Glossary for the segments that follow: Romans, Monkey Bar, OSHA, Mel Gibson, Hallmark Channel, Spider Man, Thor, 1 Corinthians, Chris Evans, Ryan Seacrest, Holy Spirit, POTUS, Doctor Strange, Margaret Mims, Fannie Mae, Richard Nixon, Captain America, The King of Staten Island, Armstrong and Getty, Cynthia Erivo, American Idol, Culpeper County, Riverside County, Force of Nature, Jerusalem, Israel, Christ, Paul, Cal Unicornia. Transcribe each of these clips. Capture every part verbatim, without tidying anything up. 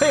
Hey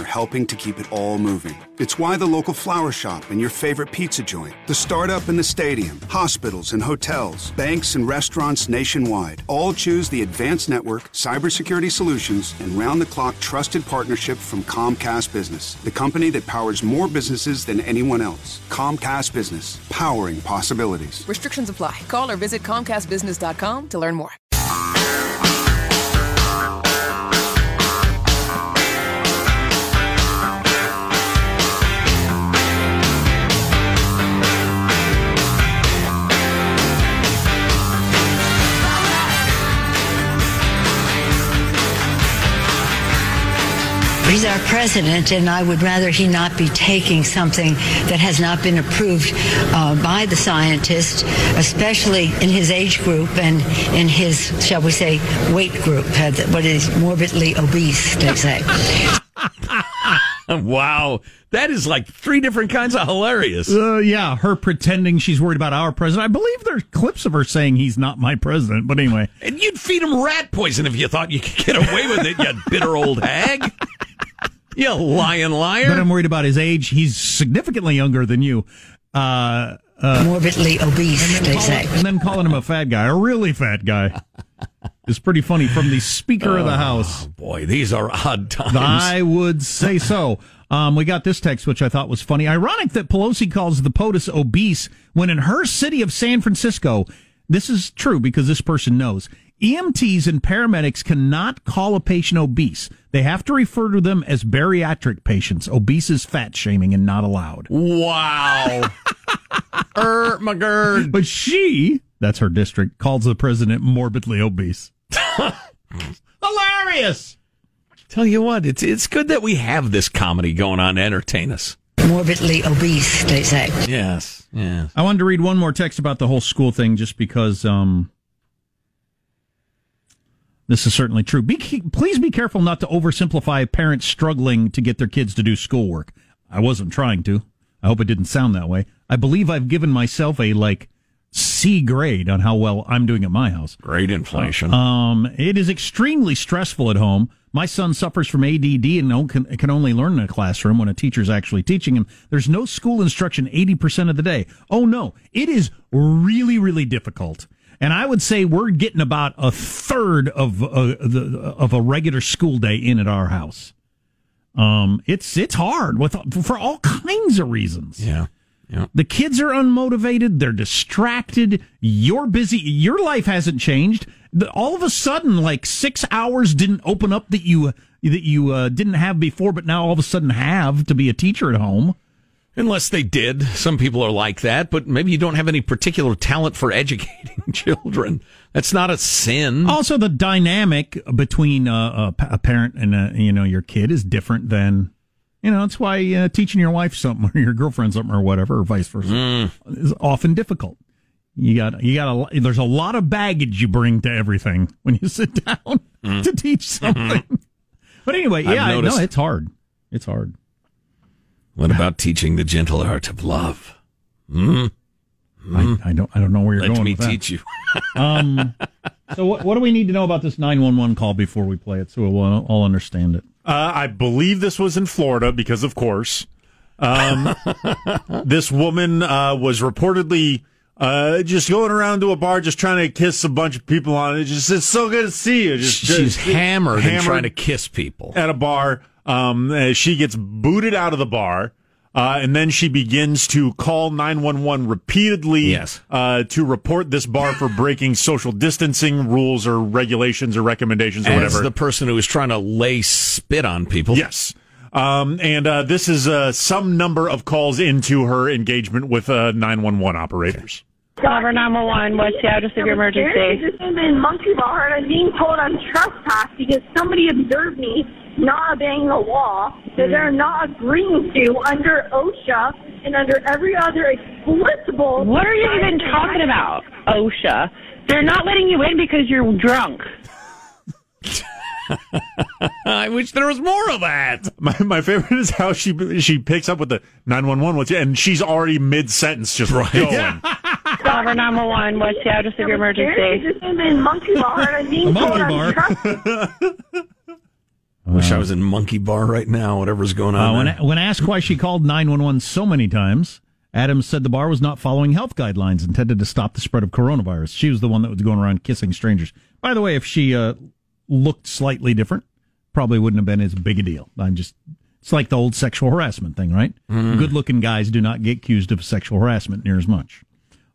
helping to keep it all moving. It's why the local flower shop and your favorite pizza joint, the startup and the stadium, hospitals and hotels, banks and restaurants nationwide all choose the advanced network, cybersecurity solutions, and round-the-clock trusted partnership from Comcast Business, the company that powers more businesses than anyone else. Comcast Business, powering possibilities. Restrictions apply. Call or visit comcast business dot com to learn more. He's our president, and I would rather he not be taking something that has not been approved uh, by the scientists, especially in his age group and in his, shall we say, weight group, what is morbidly obese, they say. Wow. That is like three different kinds of hilarious. Uh, yeah, her pretending she's worried about our president. I believe there's clips of her saying he's not my president, but anyway. And you'd feed him rat poison if you thought you could get away with it, you bitter old hag. You lying liar. But I'm worried about his age. He's significantly younger than you. Uh, uh, Morbidly obese, they say. And then calling him a fat guy, a really fat guy. It's pretty funny from the Speaker oh, of the House. Boy, these are odd times. I would say so. Um, we got this text, which I thought was funny. Ironic that Pelosi calls the POTUS obese when in her city of San Francisco, this is true because this person knows, E M Ts and paramedics cannot call a patient obese. They have to refer to them as bariatric patients. Obese is fat shaming and not allowed. Wow. Er, my gird. But she, that's her district, calls the president morbidly obese. Hilarious. Tell you what, it's it's good that we have this comedy going on to entertain us. Morbidly obese, they say. Yes, yes. I wanted to read one more text about the whole school thing just because um, this is certainly true. Be, please be careful not to oversimplify parents struggling to get their kids to do schoolwork. I wasn't trying to. I hope it didn't sound that way. I believe I've given myself a, like, C grade on how well I'm doing at my house. Great inflation. Um, it is extremely stressful at home. My son suffers from A D D and can only learn in a classroom when a teacher's actually teaching him. There's no school instruction eighty percent of the day. Oh, no. It is really, really difficult. And I would say we're getting about a third of a, of a regular school day in at our house. Um, it's it's hard with for all kinds of reasons. Yeah. Yeah. The kids are unmotivated. They're distracted. You're busy. Your life hasn't changed. All of a sudden, like six hours didn't open up that you that you uh, didn't have before, but now all of a sudden have to be a teacher at home. Unless they did. Some people are like that, but maybe you don't have any particular talent for educating children. That's not a sin. Also, the dynamic between uh, a parent and uh, you know your kid is different than. You know, that's why uh, teaching your wife something or your girlfriend something or whatever, or vice versa, mm. is often difficult. You got, you got a. There's a lot of baggage you bring to everything when you sit down mm. to teach something. Mm-hmm. But anyway, I've yeah, noticed. No, it's hard. It's hard. What about teaching the gentle art of love? Mm. Mm. I, I don't. I don't know where you're Let going. Let me with teach that. you. um, so, what, what do we need to know about this nine one one call before we play it, so we'll all understand it? Uh, I believe this was in Florida because, of course, um, this woman uh, was reportedly uh, just going around to a bar, just trying to kiss a bunch of people on it. Just, it's so good to see you. Just, She's just, hammered, hammered and trying to kiss people at a bar. Um, and she gets booted out of the bar, uh, and then she begins to call nine one one repeatedly yes. uh, to report this bar for breaking social distancing rules or regulations or recommendations or As whatever. As the person who is trying to lay spit on people. Yes. Um, and uh, this is uh, some number of calls into her engagement with uh, nine one one operators. Cover number one, what's the out of secret emergency? This is in Monkey Bar, and I'm being told I'm trespassed because somebody observed me not obeying the law that they're not agreeing to under OSHA and under every other explicable. What are you even talking about, OSHA? They're not letting you in because you're drunk. I wish there was more of that. My, my favorite is how she she picks up with the nine one one, what's and she's already mid sentence, just right. going. Yeah. Cover number one, what's the address of your emergency? This is in Monkey Bar, and I'm being told I'm trusted. I wish I was in Monkey Bar right now, whatever's going on. Uh, when, a- when asked why she called nine one one so many times, Adams said the bar was not following health guidelines intended to stop the spread of coronavirus. She was the one that was going around kissing strangers. By the way, if she uh, looked slightly different, probably wouldn't have been as big a deal. I'm just, it's like the old sexual harassment thing, right? Mm. Good-looking guys do not get accused of sexual harassment near as much.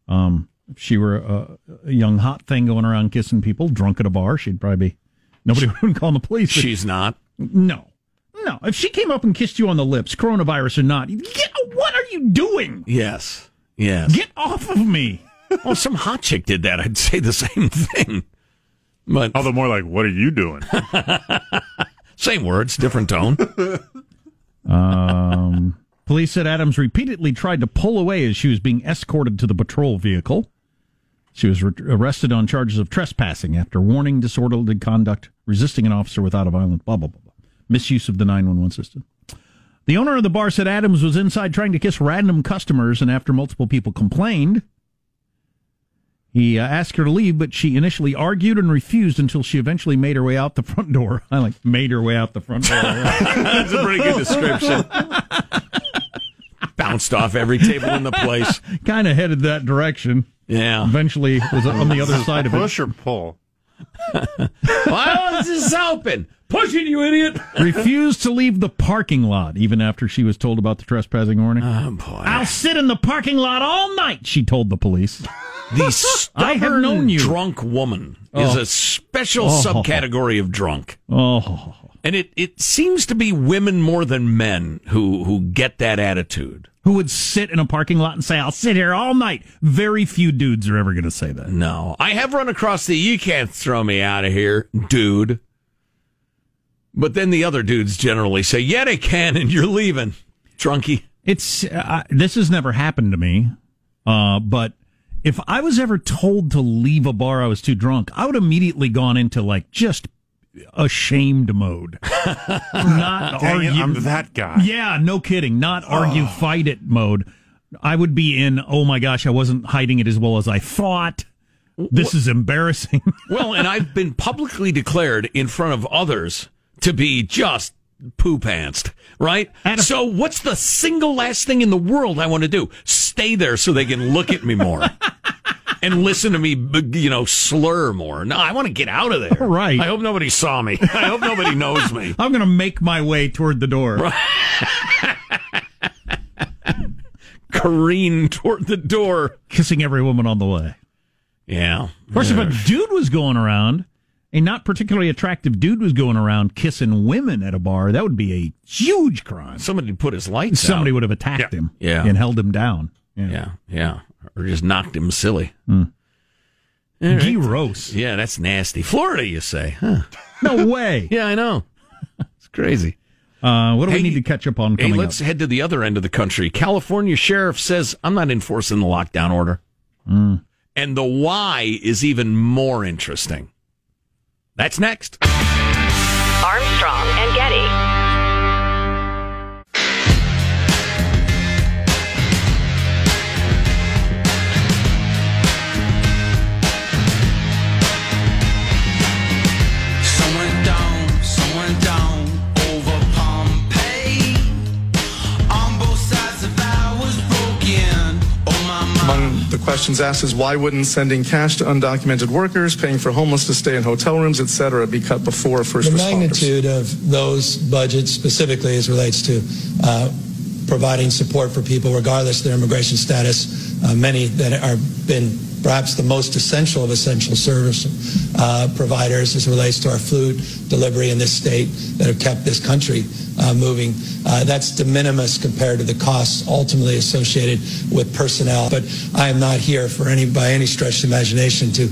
Um, if she were a, a young hot thing going around kissing people, drunk at a bar, she'd probably be... Nobody would call the police. She's not. No. No. If she came up and kissed you on the lips, coronavirus or not, get, what are you doing? Yes. Yes. Get off of me. Well, if some hot chick did that, I'd say the same thing. But although more like, what are you doing? Same words, different tone. um, police said Adams repeatedly tried to pull away as she was being escorted to the patrol vehicle. She was re- arrested on charges of trespassing after warning, disorderly conduct, resisting an officer without a violent blah, blah, blah, blah. Misuse of the nine one one system. The owner of the bar said Adams was inside trying to kiss random customers, and after multiple people complained, he uh, asked her to leave, but she initially argued and refused until she eventually made her way out the front door. I like made her way out the front door. That's a pretty good description. Bounced off every table in the place. Kind of headed that direction. Yeah. Eventually was on the other side of it. Push or pull? Why was this open? Push it, you idiot! Refused to leave the parking lot, even after she was told about the trespassing warning. Oh, boy. I'll sit in the parking lot all night, she told the police. The stubborn, I have known you. drunk woman oh. is a special oh. subcategory of drunk. Oh. And it, it seems to be women more than men who, who get that attitude. Who would sit in a parking lot and say, I'll sit here all night. Very few dudes are ever going to say that. No. I have run across the, you can't throw me out of here, dude. But then the other dudes generally say, yeah, they can, and you're leaving, drunkie. It's, uh, this has never happened to me, uh, but if I was ever told to leave a bar I was too drunk, I would immediately gone into, like, just ashamed mode. Not Dang argue. It, I'm that guy. Yeah, no kidding. Not argue, oh. fight it mode. I would be in, oh my gosh, I wasn't hiding it as well as I thought. This well, is embarrassing. Well, and I've been publicly declared in front of others to be just poo-pantsed, right? A, so what's the single last thing in the world I want to do? Stay there so they can look at me more. And listen to me, you know, slur more. No, I want to get out of there. Right. I hope nobody saw me. I hope nobody knows me. I'm going to make my way toward the door. Right. careen toward the door. Kissing every woman on the way. Yeah. Of course, yeah. If a dude was going around, a not particularly attractive dude was going around kissing women at a bar, that would be a huge crime. Somebody put his lights Somebody out. Somebody would have attacked yeah. him yeah. and held him down. Yeah. yeah, yeah. Or just knocked him silly. Mm. Right. Gross. Yeah, that's nasty. Florida, you say? Huh. No way. Yeah, I know. It's crazy. Uh, what do hey, we need to catch up on coming hey, let's up? Head to the other end of the country. California sheriff says, I'm not enforcing the lockdown order. Mm. And the why is even more interesting. That's next. Armstrong and Getty. The questions asked is, why wouldn't sending cash to undocumented workers, paying for homeless to stay in hotel rooms, et cetera, be cut before first responders? The magnitude of those budgets specifically as relates to uh, providing support for people regardless of their immigration status, uh, many that are been perhaps the most essential of essential service uh, providers as it relates to our food delivery in this state that have kept this country uh, moving. Uh, that's de minimis compared to the costs ultimately associated with personnel. But I am not here for any, by any stretch of imagination, to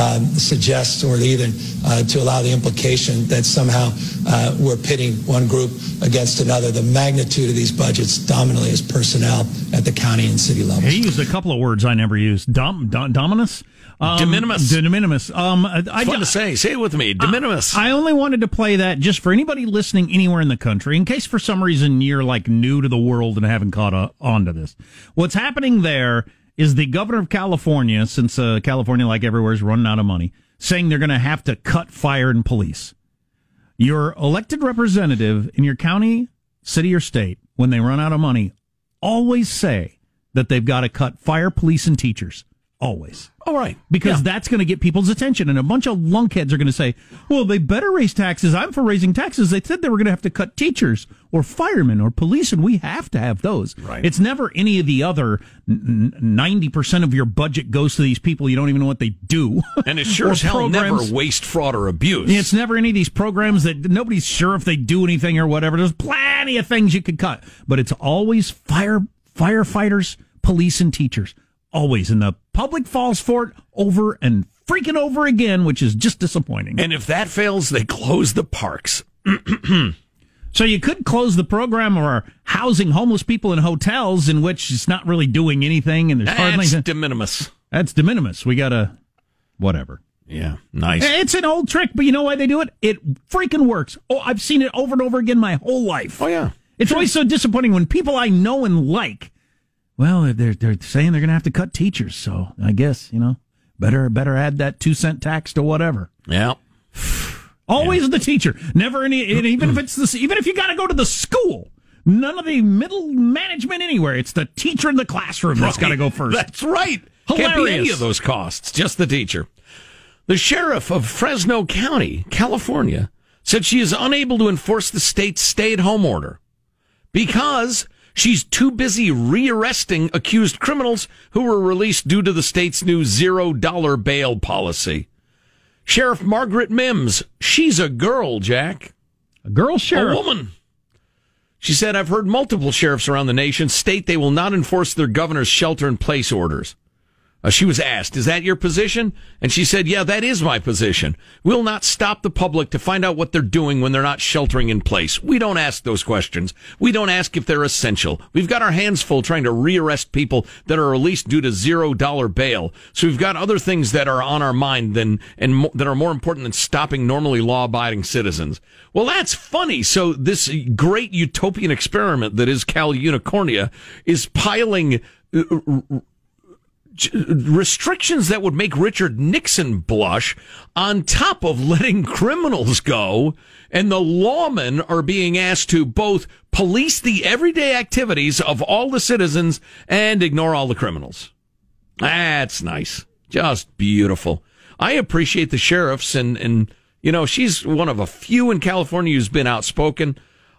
um, suggest or even uh, to allow the implication that somehow uh, we're pitting one group against another. The magnitude of these budgets dominantly is personnel at the county and city levels. He used a couple of words I never used. Dom, dom, Dominus? Um, de minimis. De minimis. Um, I, I fun to say. Say it with me. De minimis. I, I only wanted to play that just for anybody listening anywhere in the country, in case for some reason you're like new to the world and haven't caught a, on to this. What's happening there is the governor of California, since uh, California, like everywhere, is running out of money, saying they're going to have to cut fire and police. Your elected representative in your county, city, or state, when they run out of money, always say that they've got to cut fire, police, and teachers. Always. All right. Because yeah. that's going to get people's attention. And a bunch of lunkheads are going to say, well, they better raise taxes. I'm for raising taxes. They said they were going to have to cut teachers or firemen or police, and we have to have those. Right. It's never any of the other ninety percent of your budget goes to these people. You don't even know what they do. And it sure as hell never waste, fraud, or abuse. It's never any of these programs that nobody's sure if they do anything or whatever. There's plenty of things you could cut. But it's always fire, firefighters, police, and teachers. Always. And the public falls for it over and freaking over again, which is just disappointing. And if that fails, they close the parks. So you could close the program or housing homeless people in hotels, in which it's not really doing anything. And there's hardly That's de minimis. That's de minimis. We got to whatever. Yeah. Nice. It's an old trick, but you know why they do it? It freaking works. Oh, I've seen it over and over again my whole life. Oh, yeah. It's sure. always so disappointing when people I know and like. Well, they're they're saying they're going to have to cut teachers, so I guess, you know, better better add that two-cent tax to whatever. Yeah. Always yeah. the teacher. Never any, even if it's this, even if you got to go to the school, none of the middle management anywhere. It's the teacher in the classroom right. that's got to go first. That's right. Hilarious. Can't be any of those costs, just the teacher. The sheriff of Fresno County, California, said she is unable to enforce the state's stay-at-home order because she's too busy rearresting accused criminals who were released due to the state's new zero dollar bail policy. Sheriff Margaret Mims, she's a girl, Jack. A girl sheriff? A woman. She said, I've heard multiple sheriffs around the nation state they will not enforce their governor's shelter-in-place orders. Uh, she was asked, is that your position? And she said, yeah, that is my position. We'll not stop the public to find out what they're doing when they're not sheltering in place. We don't ask those questions. We don't ask if they're essential. We've got our hands full trying to rearrest people that are released due to zero dollar bail. So we've got other things that are on our mind than and mo- that are more important than stopping normally law-abiding citizens. Well, that's funny. So this great utopian experiment that is Cal Unicornia is piling Uh, r- restrictions that would make Richard Nixon blush on top of letting criminals go, and the lawmen are being asked to both police the everyday activities of all the citizens and ignore all the criminals. That's nice. Just beautiful. I appreciate the sheriffs, and, and you know, she's one of a few in California who's been outspoken.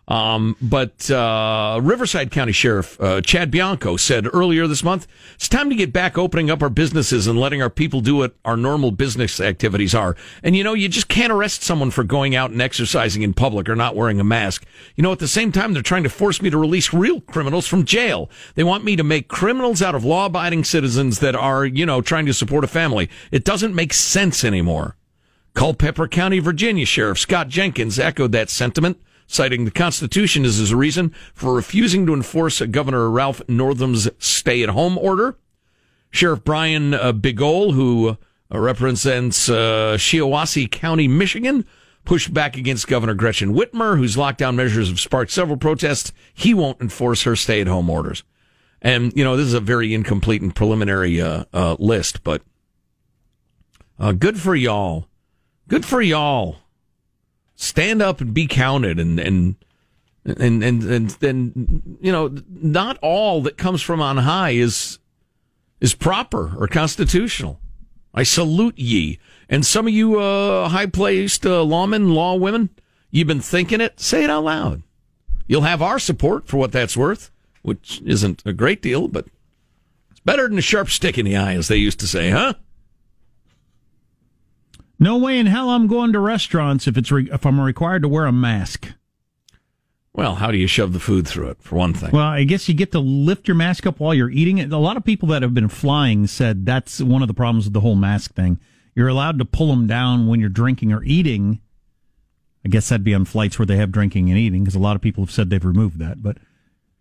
Um, but uh, Riverside County Sheriff uh, Chad Bianco said earlier this month, it's time to get back opening up our businesses and letting our people do what our normal business activities are. And, you know, you just can't arrest someone for going out and exercising in public or not wearing a mask. You know, at the same time, they're trying to force me to release real criminals from jail. They want me to make criminals out of law-abiding citizens that are, you know, trying to support a family. It doesn't make sense anymore. Culpeper County, Virginia Sheriff Scott Jenkins echoed that sentiment, citing the Constitution as his reason for refusing to enforce Governor Ralph Northam's stay-at-home order. Sheriff Brian uh, Bigol, who uh, represents uh, Shiawassee County, Michigan, pushed back against Governor Gretchen Whitmer, whose lockdown measures have sparked several protests. He won't enforce her stay-at-home orders. And, you know, this is a very incomplete and preliminary uh, uh, list, but uh, good for y'all. Good for y'all. Stand up and be counted, and and and and and, and you know, not all that comes from on high is is proper or constitutional. I salute ye, and some of you uh, high-placed uh, lawmen, lawwomen, you've been thinking it. Say it out loud. You'll have our support for what that's worth, which isn't a great deal, but it's better than a sharp stick in the eye, as they used to say, huh? No way in hell I'm going to restaurants if it's re- if I'm required to wear a mask. Well, how do you shove the food through it, for one thing? Well, I guess you get to lift your mask up while you're eating it. A lot of people that have been flying said that's one of the problems with the whole mask thing. You're allowed to pull them down when you're drinking or eating. I guess that'd be on flights where they have drinking and eating, because a lot of people have said they've removed that. But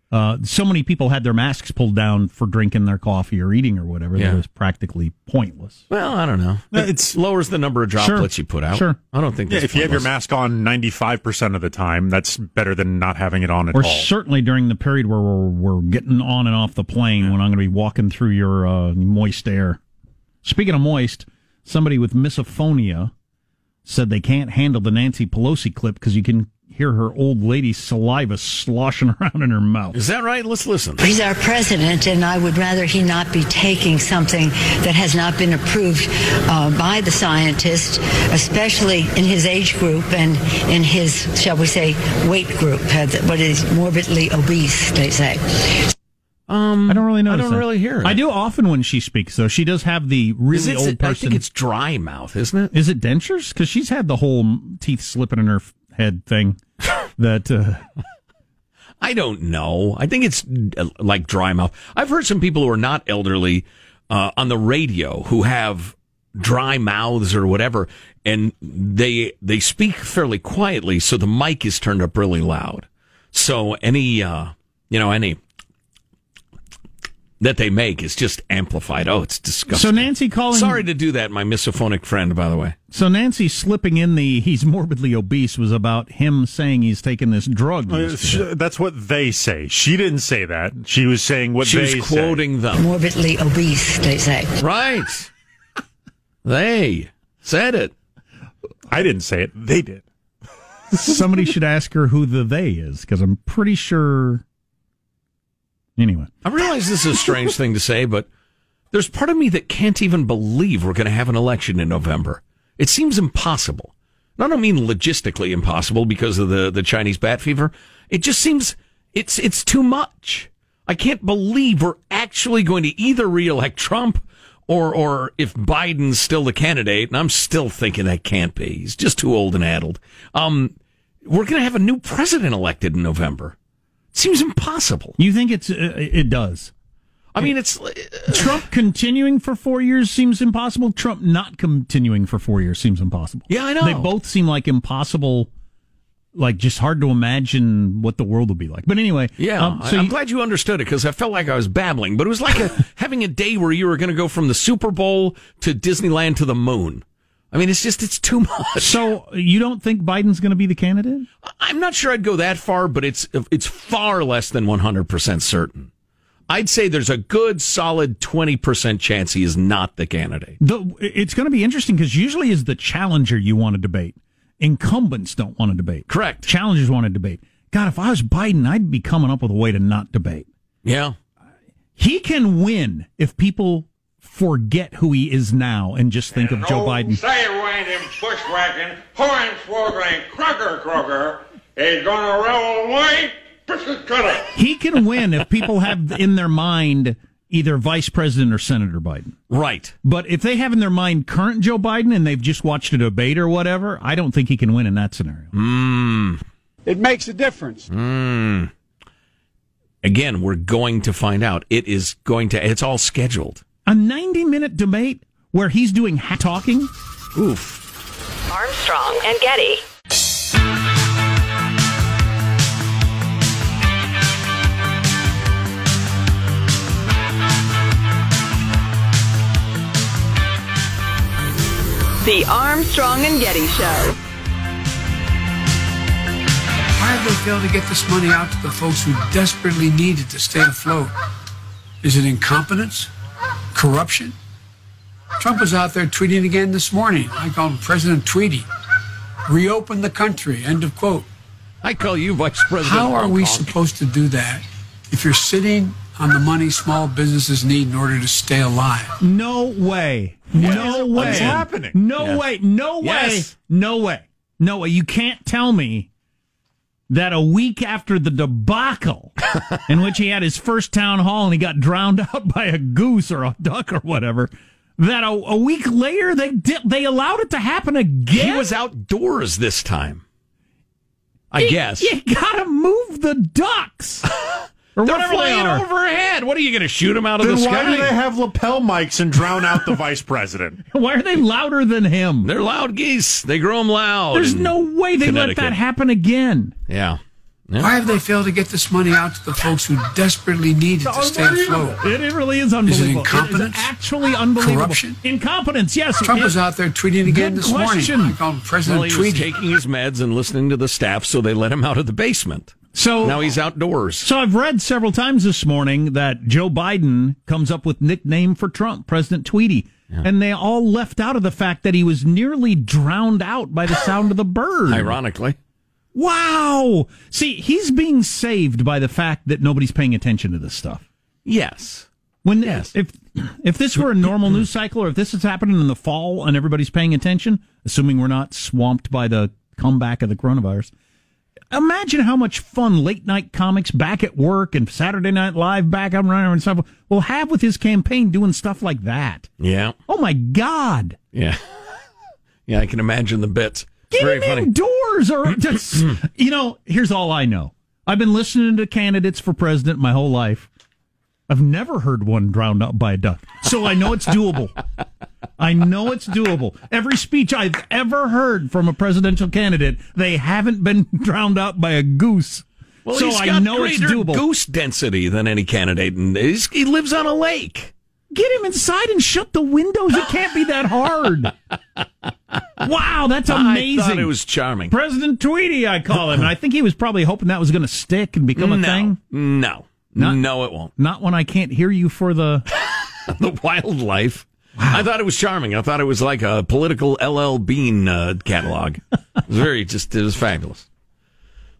uh, so many people had their masks pulled down for drinking their coffee or eating or whatever. Yeah. That was practically pointless. Well, I don't know. It lowers the number of droplets sure. you put out. Sure. I don't think that's yeah, If pointless. You have your mask on ninety-five percent of the time, that's better than not having it on at or all. Or certainly during the period where we're, we're getting on and off the plane yeah. when I'm going to be walking through your uh, moist air. Speaking of moist, somebody with misophonia said they can't handle the Nancy Pelosi clip because you can hear her old lady saliva sloshing around in her mouth. Is that right? Let's listen. He's our president, and I would rather he not be taking something that has not been approved uh, by the scientists, especially in his age group and in his, shall we say, weight group, but is morbidly obese, they say. Um, I don't really notice I don't that. really hear it. I do often when she speaks, though. She does have the really it, old person. I think it's dry mouth, isn't it? Is it dentures? Because she's had the whole teeth slipping in her head thing. That uh... I don't know. I think it's like dry mouth. I've heard some people who are not elderly uh, on the radio who have dry mouths or whatever, and they they speak fairly quietly, so the mic is turned up really loud. So any uh, you know any that they make is just amplified. Oh, it's disgusting. So Nancy calling... Sorry to do that, my misophonic friend, by the way. So Nancy slipping in the he's morbidly obese was about him saying he's taking this drug. Uh, she, that's what they say. She didn't say that. She was saying what she they She was quoting say. them. Morbidly obese, they say. Right. They said it. I didn't say it. They did. Somebody should ask her who the they is, because I'm pretty sure... Anyway, I realize this is a strange thing to say, but there's part of me that can't even believe we're going to have an election in November. It seems impossible. And I don't mean logistically impossible because of the, the Chinese bat fever. It just seems it's it's too much. I can't believe we're actually going to either reelect Trump or, or if Biden's still the candidate, and I'm still thinking that can't be. He's just too old and addled. Um, we're going to have a new president elected in November. Seems impossible. You think it's? Uh, it does. I mean, it's uh, Trump continuing for four years seems impossible. Trump not continuing for four years seems impossible. Yeah, I know. They both seem like impossible, like just hard to imagine what the world will be like. But anyway, yeah, um, so I'm you, glad you understood it, because I felt like I was babbling, but it was like a, having a day where you were going to go from the Super Bowl to Disneyland to the moon. I mean, it's just, it's too much. So you don't think Biden's going to be the candidate? I'm not sure I'd go that far, but it's it's far less than one hundred percent certain. I'd say there's a good, solid twenty percent chance he is not the candidate. The, it's going to be interesting, because usually is the challenger you want to debate. Incumbents don't want to debate. Correct. Challengers want to debate. God, if I was Biden, I'd be coming up with a way to not debate. Yeah. He can win if people... forget who he is now and just think and of Joe Biden. Say, Ryan, him bushwhacking, hornswoggling, crocker, crocker, He's gonna roll away. He can win if people have in their mind either Vice President or Senator Biden. Right. But if they have in their mind current Joe Biden and they've just watched a debate or whatever, I don't think he can win in that scenario. Mm. It makes a difference. Mm. Again, we're going to find out. It is going to, it's all scheduled. A ninety-minute debate where he's doing hat talking? Oof. Armstrong and Getty. The Armstrong and Getty Show. Why have they failed to get this money out to the folks who desperately need it to stay afloat? Is it incompetence? Corruption? Trump was out there tweeting again this morning. I call him President Tweety. Reopen the country, end of quote. I call you Vice President. How are we supposed to do that if you're sitting on the money small businesses need in order to stay alive? No way. What no way. What's happening? No yeah. way. No yes. way. No way. No way. You can't tell me that a week after the debacle in which he had his first town hall and he got drowned out by a goose or a duck or whatever, that a, a week later they di- they allowed it to happen again? He was outdoors this time, I he, guess. You gotta move the ducks. Or They're flying they overhead. What, are you going to shoot them out of then the sky? Why do they have lapel mics and drown out the vice president? Why are they louder than him? They're loud geese. They grow them loud. There's no way they let that happen again. Yeah. yeah. Why have they failed to get this money out to the folks who desperately need it to stay afloat? It really is unbelievable. Is it incompetence? It is actually unbelievable. Corruption? Incompetence, yes. Trump is out there tweeting again this question. morning. I call him President well, he was taking his meds and listening to the staff, so they let him out of the basement. So now he's outdoors. So I've read several times this morning that Joe Biden comes up with nickname for Trump, President Tweety. Yeah. And they all left out of the fact that he was nearly drowned out by the sound of the bird. Ironically. Wow. See, he's being saved by the fact that nobody's paying attention to this stuff. Yes. When yes. If if this were a normal news cycle, or if this is happening in the fall and everybody's paying attention, assuming we're not swamped by the comeback of the coronavirus, imagine how much fun late-night comics back at work and Saturday Night Live back on running and stuff will have with his campaign doing stuff like that. Yeah. Oh, my God. Yeah. Yeah, I can imagine the bits. Get Very him funny. indoors or just, you know, here's all I know. I've been listening to candidates for president my whole life. I've never heard one drowned out by a duck. So I know it's doable. I know it's doable. Every speech I've ever heard from a presidential candidate, they haven't been drowned out by a goose. Well, so he's got I know greater it's doable. Goose density than any candidate, and he's, he lives on a lake. Get him inside and shut the windows. It can't be that hard. Wow, that's amazing. I thought it was charming. President Tweety, I call him, and I think he was probably hoping that was going to stick and become a no, thing. No, not, no, it won't. Not when I can't hear you for the the wildlife. Wow. I thought it was charming. I thought it was like a political L L Bean uh, catalog. It was very, just, it was fabulous.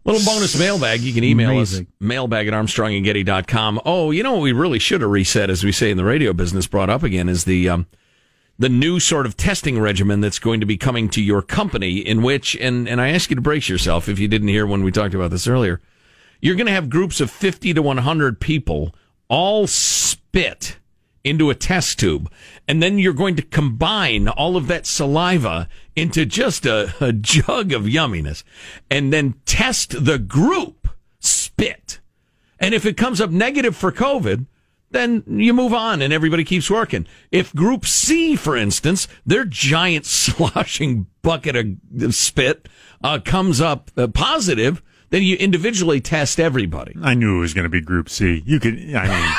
Little bonus mailbag. You can email Amazing. us, mailbag at armstrong and getty dot com. Oh, you know what we really should have reset, as we say in the radio business, brought up again, is the um, the new sort of testing regimen that's going to be coming to your company, in which, and, and I ask you to brace yourself if you didn't hear when we talked about this earlier, you're going to have groups of fifty to one hundred people all spit into a test tube, and then you're going to combine all of that saliva into just a, a jug of yumminess, and then test the group spit. And if it comes up negative for COVID, then you move on and everybody keeps working. If group C, for instance, their giant sloshing bucket of spit uh, comes up uh, positive, then you individually test everybody. I knew it was going to be group C. You could, I mean...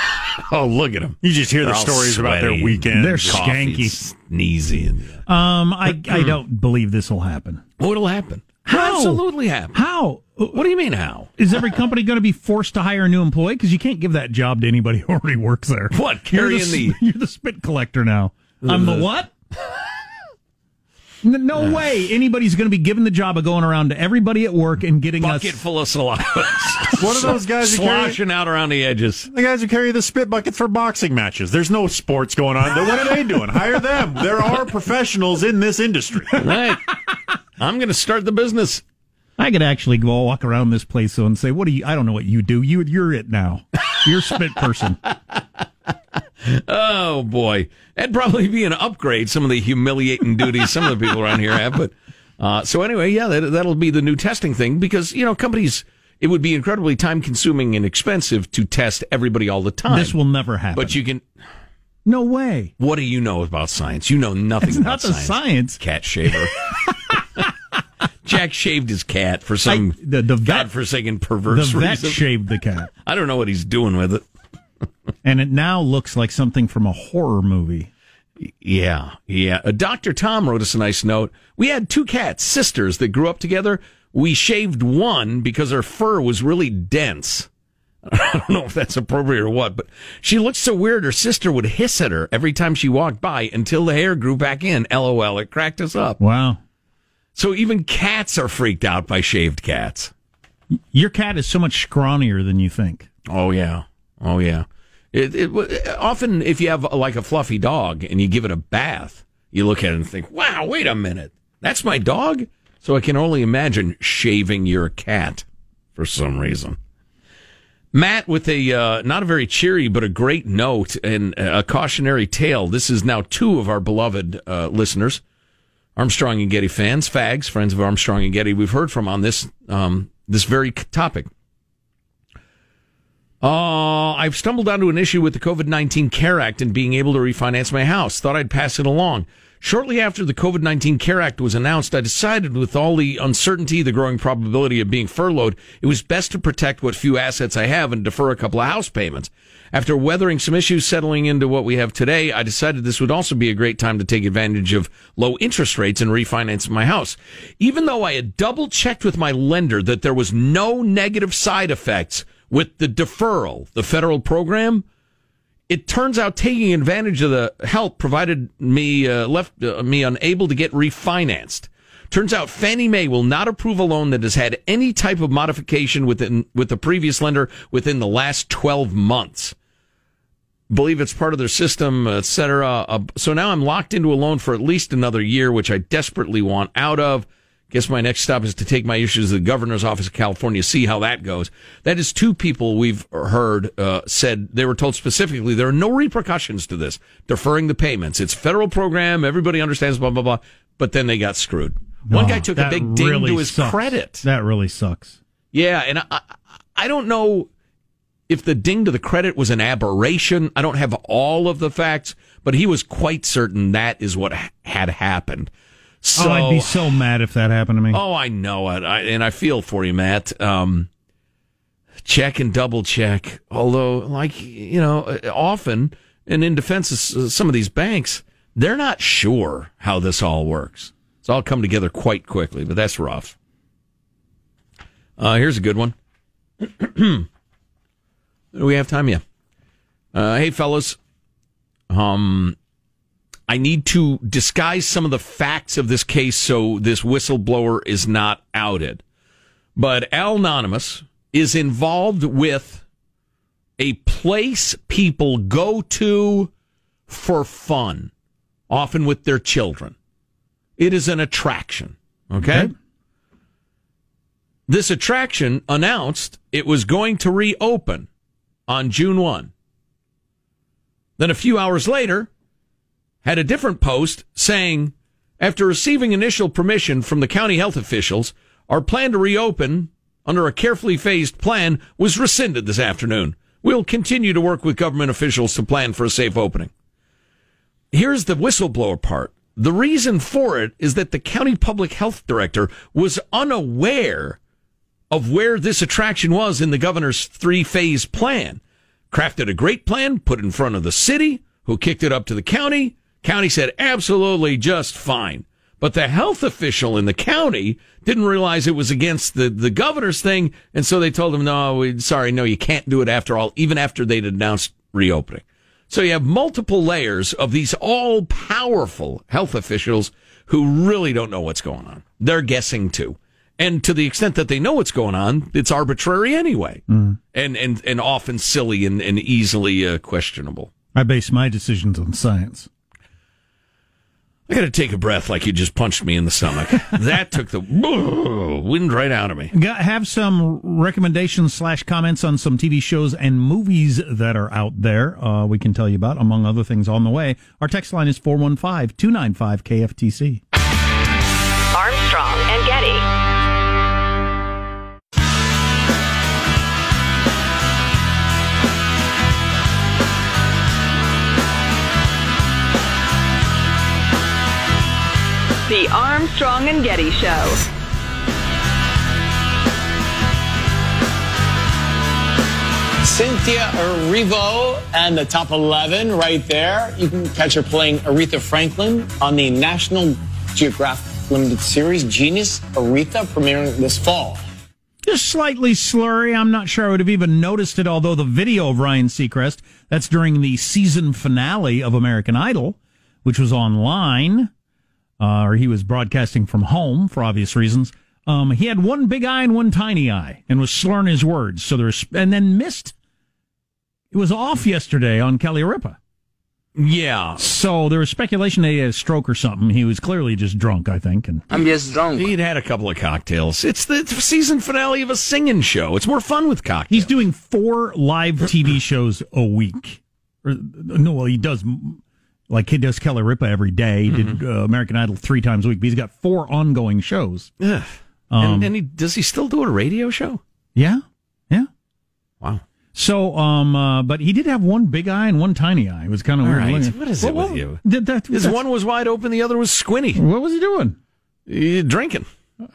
Oh, look at them. You just hear They're the stories about their weekend. They're skanky. Sneezy. Um, I, I don't believe this will happen. Oh, it'll happen. How? It'll absolutely happen. How? What do you mean, how? Is every company going to be forced to hire a new employee? Because you can't give that job to anybody who already works there. What? Carrying you're the, the... You're the spit collector now. Ugh. I'm the what? No uh. way anybody's going to be given the job of going around to everybody at work and getting bucket a bucket full of saliva. One of those guys sloshing out around the edges. The guys who carry the spit buckets for boxing matches. There's no sports going on. What are they doing? Hire them. There are professionals in this industry. Right. I'm going to start the business. I could actually go walk around this place and say, what do you, I don't know what you do. You, you're it now. You're spit person. Oh, boy. That'd probably be an upgrade, some of the humiliating duties some of the people around here have. But uh, so anyway, yeah, that, that'll be the new testing thing because, you know, companies, it would be incredibly time-consuming and expensive to test everybody all the time. This will never happen. But you can... No way. What do you know about science? You know nothing it's about science. It's not the science. Cat shaver. Jack shaved his cat for some I, the, the vet, godforsaken perverse reason. The vet reason. Shaved the cat. I don't know what he's doing with it. And it now looks like something from a horror movie. Yeah, yeah. Uh, Doctor Tom wrote us a nice note. We had two cats, sisters, that grew up together. We shaved one because her fur was really dense. I don't know if that's appropriate or what, but she looked so weird her sister would hiss at her every time she walked by until the hair grew back in. LOL, it cracked us up. Wow. So even cats are freaked out by shaved cats. Your cat is so much scrawnier than you think. Oh, yeah. Oh, yeah. It, it, often if you have like a fluffy dog and you give it a bath, you look at it and think, wow, wait a minute. That's my dog? So I can only imagine shaving your cat for some reason. Matt with a uh, not a very cheery but a great note and a cautionary tale. This is now two of our beloved uh, listeners, Armstrong and Getty fans, fags, friends of Armstrong and Getty. We've heard from on this um, this very topic. Uh, I've stumbled onto an issue with the COVID nineteen Care Act and being able to refinance my house. Thought I'd pass it along. Shortly after the COVID nineteen Care Act was announced, I decided with all the uncertainty, the growing probability of being furloughed, it was best to protect what few assets I have and defer a couple of house payments. After weathering some issues, settling into what we have today, I decided this would also be a great time to take advantage of low interest rates and refinance my house. Even though I had double-checked with my lender that there was no negative side effects with the deferral, the federal program, it turns out taking advantage of the help provided me uh, left uh, me unable to get refinanced. Turns out Fannie Mae will not approve a loan that has had any type of modification within with the previous lender within the last twelve months. Believe it's part of their system, et cetera. Uh, so now I'm locked into a loan for at least another year, which I desperately want out of. Guess my next stop is to take my issues to the governor's office of California, see how that goes. That is two people we've heard uh, said they were told specifically there are no repercussions to this, deferring the payments. It's federal program. Everybody understands, blah, blah, blah. But then they got screwed. Oh, one guy took a big ding really to his sucks. Credit. That really sucks. Yeah, and I, I don't know if the ding to the credit was an aberration. I don't have all of the facts, but he was quite certain that is what had happened. So, oh, I'd be so mad if that happened to me. Oh, I know it. I, and I feel for you, Matt. Um, check and double check. Although, like, you know, often, and in defense of some of these banks, they're not sure how this all works. It's all come together quite quickly, but that's rough. Uh, here's a good one. Do we have time? Yeah. Uh, hey, fellas. Um... I need to disguise some of the facts of this case so this whistleblower is not outed. But Al Anonymous is involved with a place people go to for fun, often with their children. It is an attraction, okay? okay. This attraction announced it was going to reopen on June first. Then a few hours later, had a different post saying, after receiving initial permission from the county health officials, our plan to reopen under a carefully phased plan was rescinded this afternoon. We'll continue to work with government officials to plan for a safe opening. Here's the whistleblower part. The reason for it is that the county public health director was unaware of where this attraction was in the governor's three-phase plan. Crafted a great plan, put in front of the city, who kicked it up to the county. County said, absolutely just fine. But the health official in the county didn't realize it was against the, the governor's thing, and so they told him, no, we, sorry, no, you can't do it after all, even after they'd announced reopening. So you have multiple layers of these all-powerful health officials who really don't know what's going on. They're guessing, too. And to the extent that they know what's going on, it's arbitrary anyway, mm. and, and, and often silly and, and easily uh, questionable. I base my decisions on science. I got to take a breath like you just punched me in the stomach. That took the wind right out of me. Got, have some recommendations slash comments on some T V shows and movies that are out there uh, we can tell you about, among other things, on the way. Our text line is four one five, two nine five, K F T C. Armstrong and Getty. The Armstrong and Getty Show. Cynthia Erivo and the top eleven right there. You can catch her playing Aretha Franklin on the National Geographic Limited Series Genius Aretha, premiering this fall. Just slightly slurry. I'm not sure I would have even noticed it, although the video of Ryan Seacrest, that's during the season finale of American Idol, which was online. Uh, or he was broadcasting from home for obvious reasons. Um, he had one big eye and one tiny eye and was slurring his words. So there's, and then missed. It was off yesterday on Kelly Ripa. Yeah. So there was speculation that he had a stroke or something. He was clearly just drunk, I think. And I'm just drunk. He'd had a couple of cocktails. It's the season finale of a singing show. It's more fun with cocktails. He's doing four live T V shows a week. Or, no, well, he does. Like, he does Kelly Ripa every day, he mm-hmm. did uh, American Idol three times a week, but he's got four ongoing shows. Yeah. Um, and and he, does he still do a radio show? Yeah. Yeah. Wow. So, um, uh, but he did have one big eye and one tiny eye. It was kind of weird. Right. What is it well, with well, you? That, His one was wide open, the other was squinty. What was he doing? He, drinking.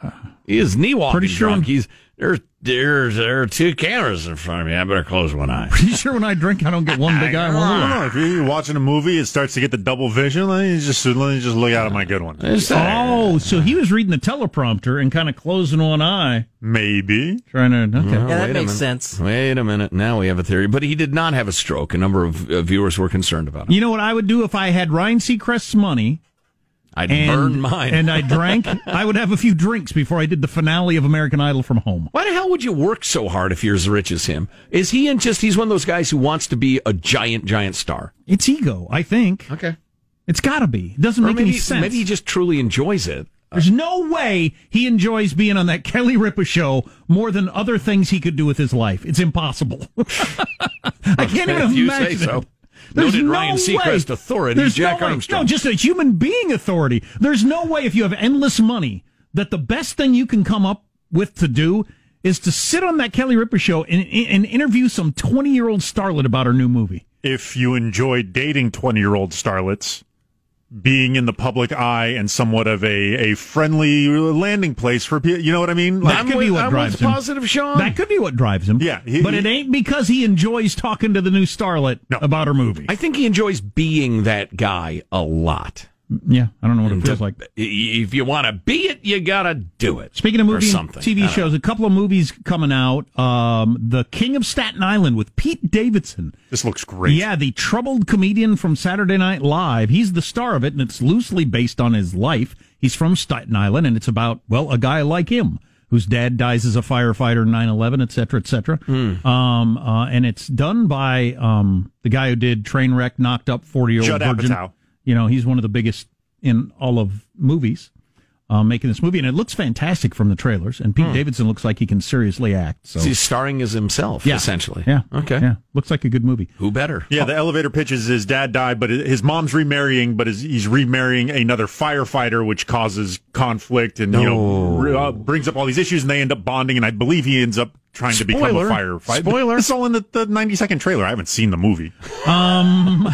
Uh, he is knee-walking pretty sure drunk. He's, there's, there's, there are two cameras in front of me. I better close one eye. Pretty sure when I drink, I don't get one big eye. Well, if you're watching a movie, it starts to get the double vision. Let me just, let me just look out at my good one. Oh, so he was reading the teleprompter and kind of closing one eye. Maybe. Trying to, okay. Yeah, that makes sense. Wait a minute. Now we have a theory. But he did not have a stroke. A number of uh, viewers were concerned about it. You know what I would do if I had Ryan Seacrest's money? I'd and, burn mine. And I drank. I would have a few drinks before I did the finale of American Idol from home. Why the hell would you work so hard if you're as rich as him? Is he in just, he's one of those guys who wants to be a giant, giant star. It's ego, I think. Okay. It's got to be. It doesn't or make maybe, any sense. Maybe he just truly enjoys it. There's no way he enjoys being on that Kelly Ripa show more than other things he could do with his life. It's impossible. I can't even you imagine say so. It. There's Noted no Ryan Seacrest way. Authority, There's Jack no Armstrong. No, just a human being authority. There's no way, if you have endless money, that the best thing you can come up with to do is to sit on that Kelly Ripa show and, and interview some twenty-year-old starlet about her new movie. If you enjoy dating twenty-year-old starlets, being in the public eye and somewhat of a, a friendly landing place for people, you know what I mean? Like, that could with, be what I'm drives him. Positive, Sean. That could be what drives him. Yeah, he, but he, it ain't because he enjoys talking to the new starlet no. about her movie. I think he enjoys being that guy a lot. Yeah, I don't know what it feels like. If you want to be it, you got to do it. Speaking of movies and T V shows, a couple of movies coming out. Um, The King of Staten Island with Pete Davidson. This looks great. Yeah, the troubled comedian from Saturday Night Live. He's the star of it, and it's loosely based on his life. He's from Staten Island, and it's about, well, a guy like him whose dad dies as a firefighter in nine eleven, et cetera, et cetera. Mm. Um, uh, and it's done by um, the guy who did Trainwreck, Knocked Up, forty-year-old Judd Virgin. Apatow. You know, he's one of the biggest in all of movies, uh, making this movie. And it looks fantastic from the trailers. And Pete hmm. Davidson looks like he can seriously act. So, so he's starring as himself, yeah. essentially. Yeah. Okay. Yeah. Looks like a good movie. Who better? Yeah, oh. The elevator pitch is his dad died, but his mom's remarrying, but he's remarrying another firefighter, which causes conflict and, no. you know, uh, brings up all these issues, and they end up bonding. And I believe he ends up trying Spoiler. to become a firefighter. Spoiler. It's all in the, the ninety-second trailer. I haven't seen the movie. Um...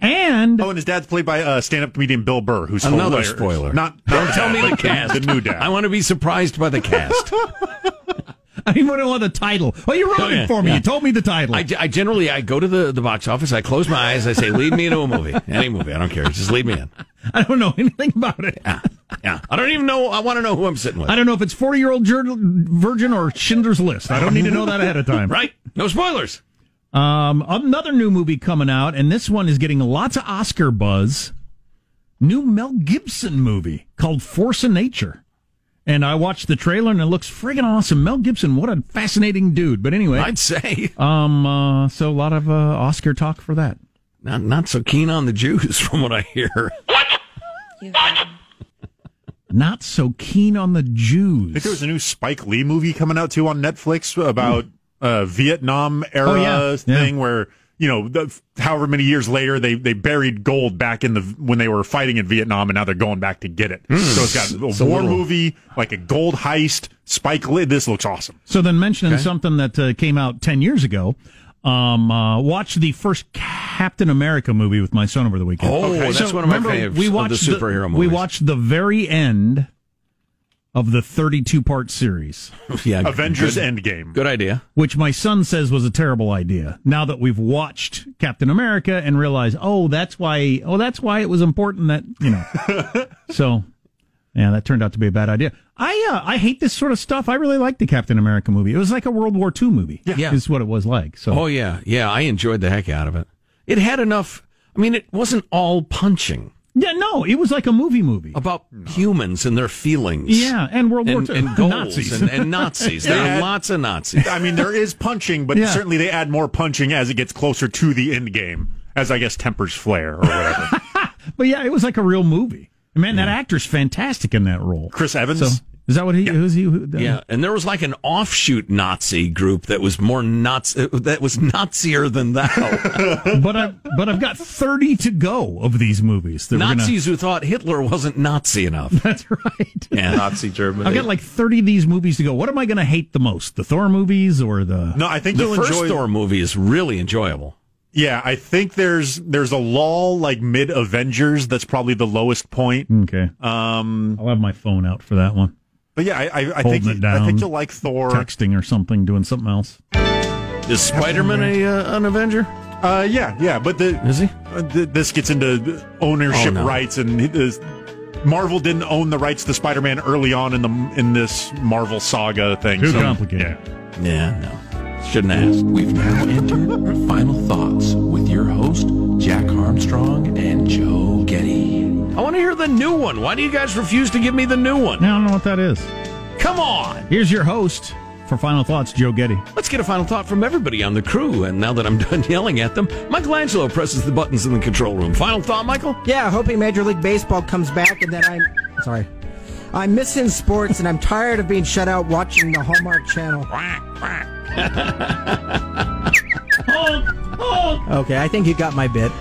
And oh, and his dad's played by uh, stand-up comedian Bill Burr, who's another hilarious. Spoiler. Not don't tell me the cast. The new dad. I want to be surprised by the cast. I even don't want the title. Oh, you wrote oh, yeah, it for me. Yeah. You told me the title. I, I generally I go to the, the box office. I close my eyes. I say, "Lead me into a movie, any movie. I don't care. Just lead me in." I don't know anything about it. Yeah, yeah. I don't even know. I want to know who I'm sitting with. I don't know if it's forty-year-old virgin or Schindler's List. I don't need to know that ahead of time. Right? No spoilers. Um, another new movie coming out, and this one is getting lots of Oscar buzz. New Mel Gibson movie called Force of Nature. And I watched the trailer, and it looks friggin' awesome. Mel Gibson, what a fascinating dude. But anyway. I'd say. Um, uh, so a lot of uh, Oscar talk for that. Not not so keen on the Jews, from what I hear. What? Yeah. Not so keen on the Jews. I think there was a new Spike Lee movie coming out, too, on Netflix about uh, Vietnam-era oh, yeah. thing yeah. where, you know, the, however many years later, they, they buried gold back in the when they were fighting in Vietnam, and now they're going back to get it. Mm. So it's got a it's war a little... movie, like a gold heist, Spike Lee. This looks awesome. So then mentioning okay. something that uh, came out ten years ago, um, uh, watch the first Captain America movie with my son over the weekend. Oh, okay. That's so one of my favorites of the superhero the, movies. We watched the very end of the thirty-two part series. yeah, Avengers good, Endgame. Good idea. Which my son says was a terrible idea. Now that we've watched Captain America and realize, oh, that's why oh, that's why it was important that, you know. So, yeah, that turned out to be a bad idea. I uh, I hate this sort of stuff. I really liked the Captain America movie. It was like a World War Two movie. Yeah. yeah. Is what it was like. So. Oh, yeah. Yeah, I enjoyed the heck out of it. It had enough. I mean, it wasn't all punching. Yeah, no, it was like a movie movie about no. humans and their feelings. Yeah, and World War Two and, and goals Nazis. and, and Nazis. There yeah. are lots of Nazis. I mean, there is punching, but yeah. certainly they add more punching as it gets closer to the end game, as I guess tempers flare or whatever. But yeah, it was like a real movie. Man, yeah. that actor's fantastic in that role. Chris Evans. So, is that what he? Yeah. Who's he? Who, uh, yeah, and there was like an offshoot Nazi group that was more Nazi, that was Nazier than thou. but I, but I've got thirty to go of these movies. Nazis gonna... who thought Hitler wasn't Nazi enough. That's right. Yeah, Nazi Germany. I've got like thirty of these movies to go. What am I going to hate the most? The Thor movies or the? No, I think the you'll first enjoy... Thor movie is really enjoyable. Yeah, I think there's there's a lull like mid Avengers. That's probably the lowest point. Okay. Um, I'll have my phone out for that one. But yeah, I, I, I think it down, I think you'll like Thor. Texting or something, doing something else. Is Spider Man a uh, an Avenger? Uh, yeah, yeah. But the is he? Uh, the, this gets into ownership oh, no. rights, and uh, Marvel didn't own the rights to Spider Man early on in the in this Marvel saga thing. Too so, complicated. Yeah, yeah no. Shouldn't ask. We've now entered Final Thoughts with your host, Jack Armstrong and Joe Getty. I want to hear the new one. Why do you guys refuse to give me the new one? I don't know what that is. Come on. Here's your host for Final Thoughts, Joe Getty. Let's get a final thought from everybody on the crew. And now that I'm done yelling at them, Michelangelo presses the buttons in the control room. Final thought, Michael? Yeah, hoping Major League Baseball comes back and that I'm... Sorry. I'm missing sports and I'm tired of being shut out watching the Hallmark Channel. Quack, quack. Hold, hold. Okay, I think you got my bit.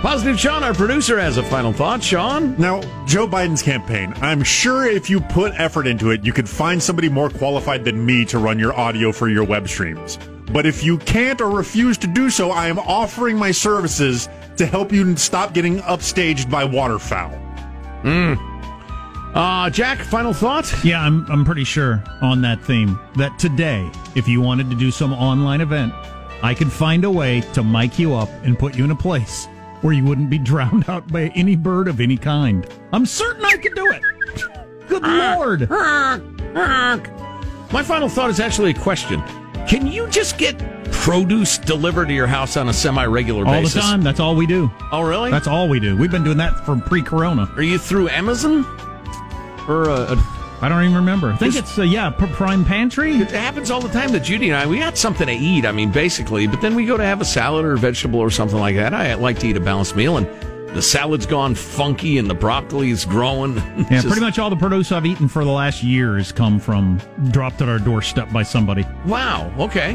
Positive Sean, our producer, has a final thought. Sean? Now, Joe Biden's campaign. I'm sure if you put effort into it, you could find somebody more qualified than me to run your audio for your web streams. But if you can't or refuse to do so, I am offering my services to help you stop getting upstaged by waterfowl. Mm. Uh, Jack, final thought? Yeah, I'm I'm pretty sure on that theme that today, if you wanted to do some online event, I could find a way to mic you up and put you in a place where you wouldn't be drowned out by any bird of any kind. I'm certain I could do it. Good Lord. My final thought is actually a question. Can you just get produce delivered to your house on a semi-regular all basis? All the time. That's all we do. Oh, really? That's all we do. We've been doing that from pre-corona. Are you through Amazon? Or a, a, I don't even remember. I think it's, it's uh, yeah, Prime Pantry. It happens all the time that Judy and I, we got something to eat, I mean, basically. But then we go to have a salad or a vegetable or something like that. I like to eat a balanced meal, and the salad's gone funky, and the broccoli's growing. Yeah, just, pretty much all the produce I've eaten for the last year has come from, dropped at our doorstep by somebody. Wow, okay.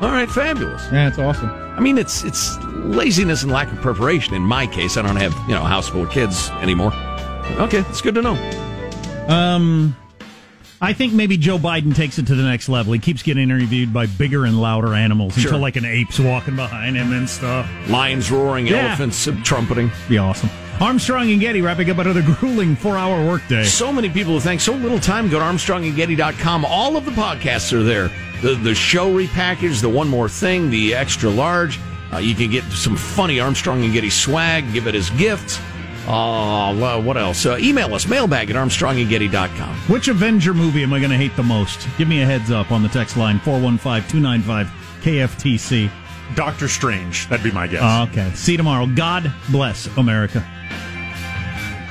All right, fabulous. Yeah, it's awesome. I mean, it's it's laziness and lack of preparation in my case. I don't have, you know, a house full of kids anymore. Okay, it's good to know. Um, I think maybe Joe Biden takes it to the next level. He keeps getting interviewed by bigger and louder animals sure. until like an ape's walking behind him and stuff. Lions roaring, yeah. elephants trumpeting. Be awesome. Armstrong and Getty wrapping up another grueling four-hour workday. So many people who thank so little time. Go to armstrong and getty dot com. All of the podcasts are there. The, the show repackaged, the one more thing, the extra large. Uh, you can get some funny Armstrong and Getty swag. Give it as gifts. Oh, what else? Uh, email us, mailbag at armstrong and getty dot com. Which Avenger movie am I going to hate the most? Give me a heads up on the text line, four one five, two nine five, K F T C. Doctor Strange, that'd be my guess. Uh, okay, see you tomorrow. God bless America.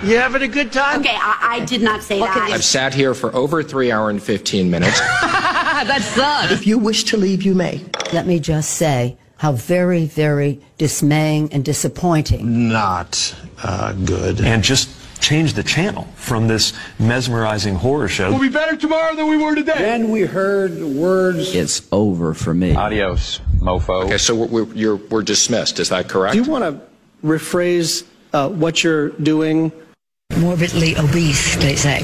You having a good time? Okay, I, I did not say okay. that. I've sat here for over three hours and fifteen minutes. That sucks. If you wish to leave, you may. Let me just say... How very, very dismaying and disappointing. Not uh, good. And just change the channel from this mesmerizing horror show. We'll be better tomorrow than we were today. Then we heard words. It's over for me. Adios, mofo. Okay, so we're, we're, you're, we're dismissed. Is that correct? Do you want to rephrase uh, what you're doing? Morbidly obese, they say.